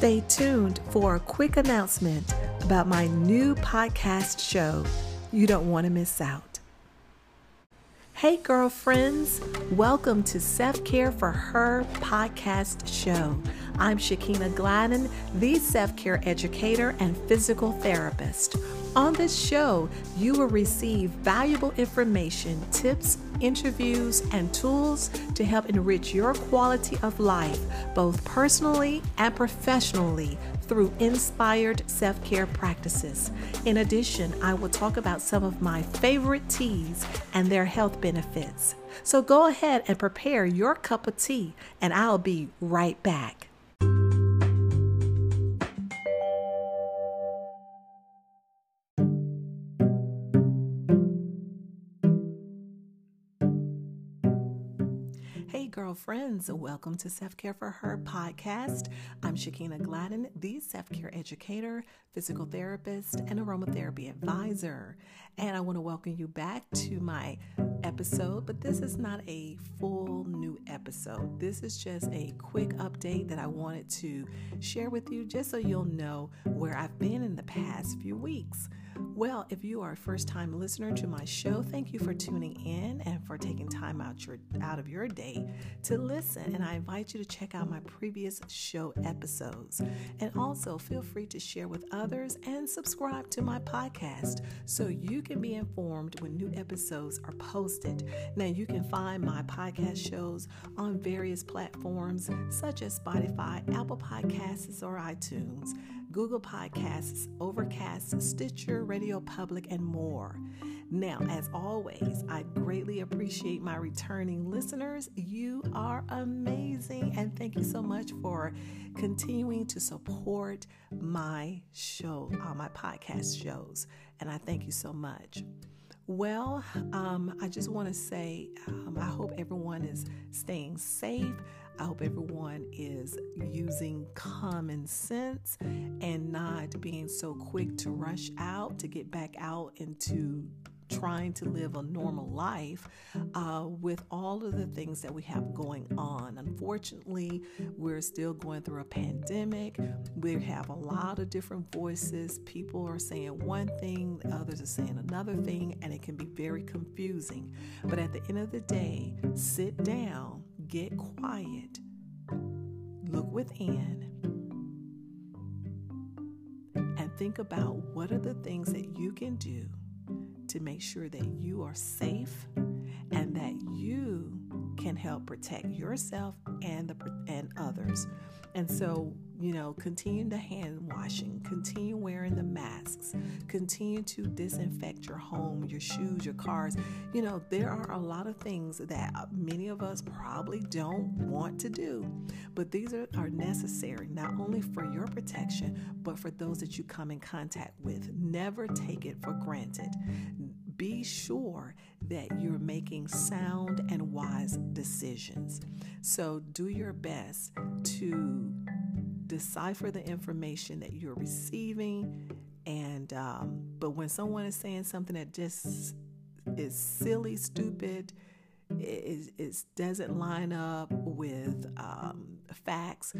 Stay tuned for a quick announcement about my new podcast show. You don't want to miss out. Hey, girlfriends. Welcome to Self-Care for Her podcast show. I'm Shakina Gladden, the self-care educator and physical therapist. On this show, you will receive valuable information, tips, interviews, and tools to help enrich your quality of life, both personally and professionally, through inspired self-care practices. In addition, I will talk about some of my favorite teas and their health benefits. So go ahead and prepare your cup of tea, and I'll be right back. Girlfriends, welcome to Self-Care for Her podcast. I'm Shakina Gladden, the self-care educator, physical therapist, and aromatherapy advisor. And I want to welcome you back to my episode, but this is not a full new episode. This is just a quick update that I wanted to share with you just so you'll know where I've been in the past few weeks. Well, if you are a first-time listener to my show, thank you for tuning in and for taking time out of your day to listen. And I invite you to check out my previous show episodes. And also feel free to share with others and subscribe to my podcast so you can be informed when new episodes are posted. Now, you can find my podcast shows on various platforms such as Spotify, Apple Podcasts, or iTunes, Google Podcasts, Overcast, Stitcher, Radio Public, and more. Now, as always, I greatly appreciate my returning listeners. You are amazing, and thank you so much for continuing to support my show, my podcast shows, and I thank you so much. Well, I just want to say I hope everyone is staying safe. I hope everyone is using common sense and not being so quick to rush out, to get back out into trying to live a normal life with all of the things that we have going on. Unfortunately, we're still going through a pandemic. We have a lot of different voices. People are saying one thing, others are saying another thing, and it can be very confusing. But at the end of the day, sit down, get quiet, look within, and think about what are the things that you can do to make sure that you are safe and that you can help protect yourself and others. And so, you know, continue the hand washing, continue wearing the masks, continue to disinfect your home, your shoes, your cars. You know, there are a lot of things that many of us probably don't want to do, but these are necessary not only for your protection, but for those that you come in contact with. Never take it for granted. Be sure that you're making sound and wise decisions. So do your best to decipher the information that you're receiving, and but when someone is saying something that just is silly, stupid, it doesn't line up with facts,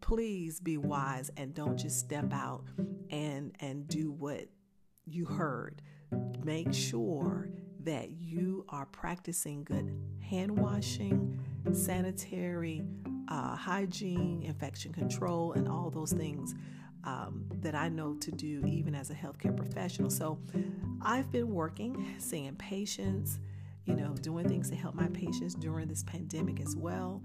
please be wise and don't just step out and do what you heard. Make sure that you are practicing good hand washing, sanitary hygiene, infection control, and all those things that I know to do even as a healthcare professional. So I've been working, seeing patients, you know, doing things to help my patients during this pandemic as well.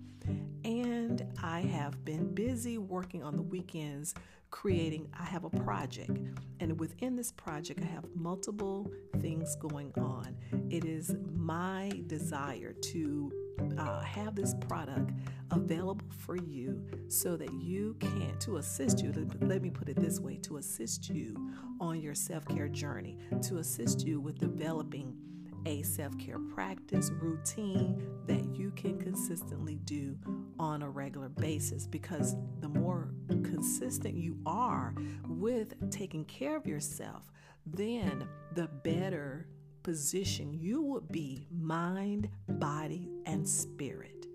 And I have been busy working on the weekends creating. I have a project, and within this project, I have multiple things going on. It is my desire to have this product available for you so that you can, to assist you, let me put it this way, to assist you on your self-care journey, to assist you with developing a self-care practice routine that you can consistently do on a regular basis, because the more consistent you are with taking care of yourself, then the better position you will be, mind, body, and spirit.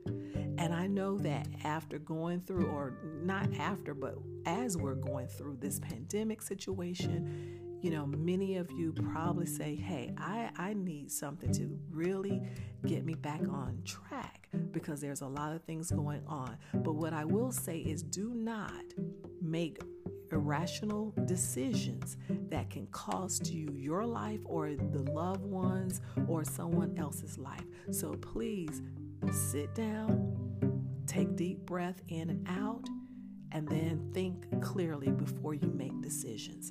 And I know that after going through, or not after, but as we're going through this pandemic situation, you know, many of you probably say, hey, I need something to really get me back on track because there's a lot of things going on. But what I will say is do not make irrational decisions that can cost you your life or the loved ones or someone else's life. So please sit down, take deep breath in and out, and then think clearly before you make decisions.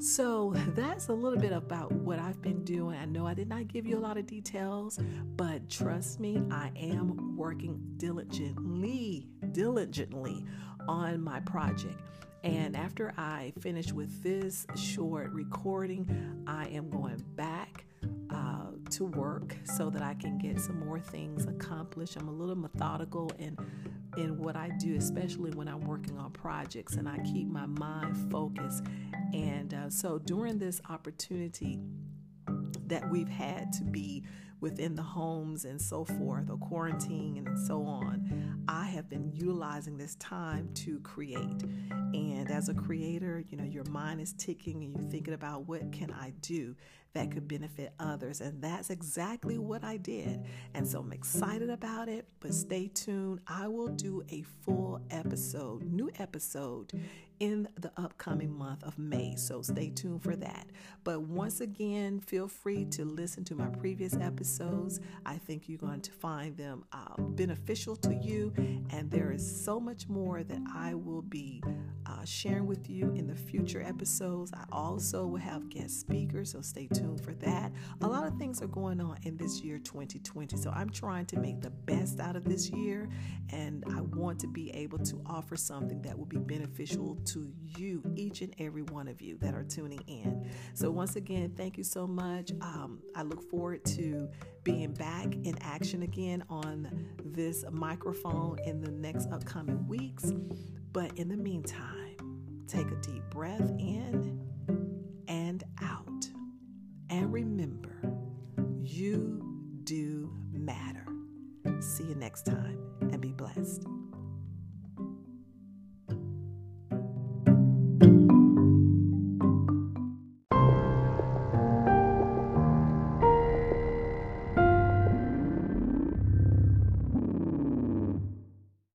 So that's a little bit about what I've been doing. I know I did not give you a lot of details, but trust me, I am working diligently on my project. And after I finish with this short recording, I am going back to work so that I can get some more things accomplished. I'm a little methodical in what I do, especially when I'm working on projects, and I keep my mind focused. And so during this opportunity that we've had to be within the homes and so forth, or quarantine and so on, I have been utilizing this time to create. And as a creator, you know, your mind is ticking and you're thinking about what can I do that could benefit others. And that's exactly what I did. And so I'm excited about it, but stay tuned. I will do a full episode, new episode in the upcoming month of May. So stay tuned for that. But once again, feel free to listen to my previous episodes. I think you're going to find them beneficial to you. And there is so much more that I will be sharing with you in the future episodes. I also will have guest speakers, so stay tuned for that. A lot of things are going on in this year 2020, so I'm trying to make the best out of this year, and I want to be able to offer something that will be beneficial to you, each and every one of you that are tuning in. So once again, thank you so much. I look forward to being back in action again on this microphone in the next upcoming weeks. But in the meantime, take a deep breath in and out. And remember, you do matter. See you next time and be blessed.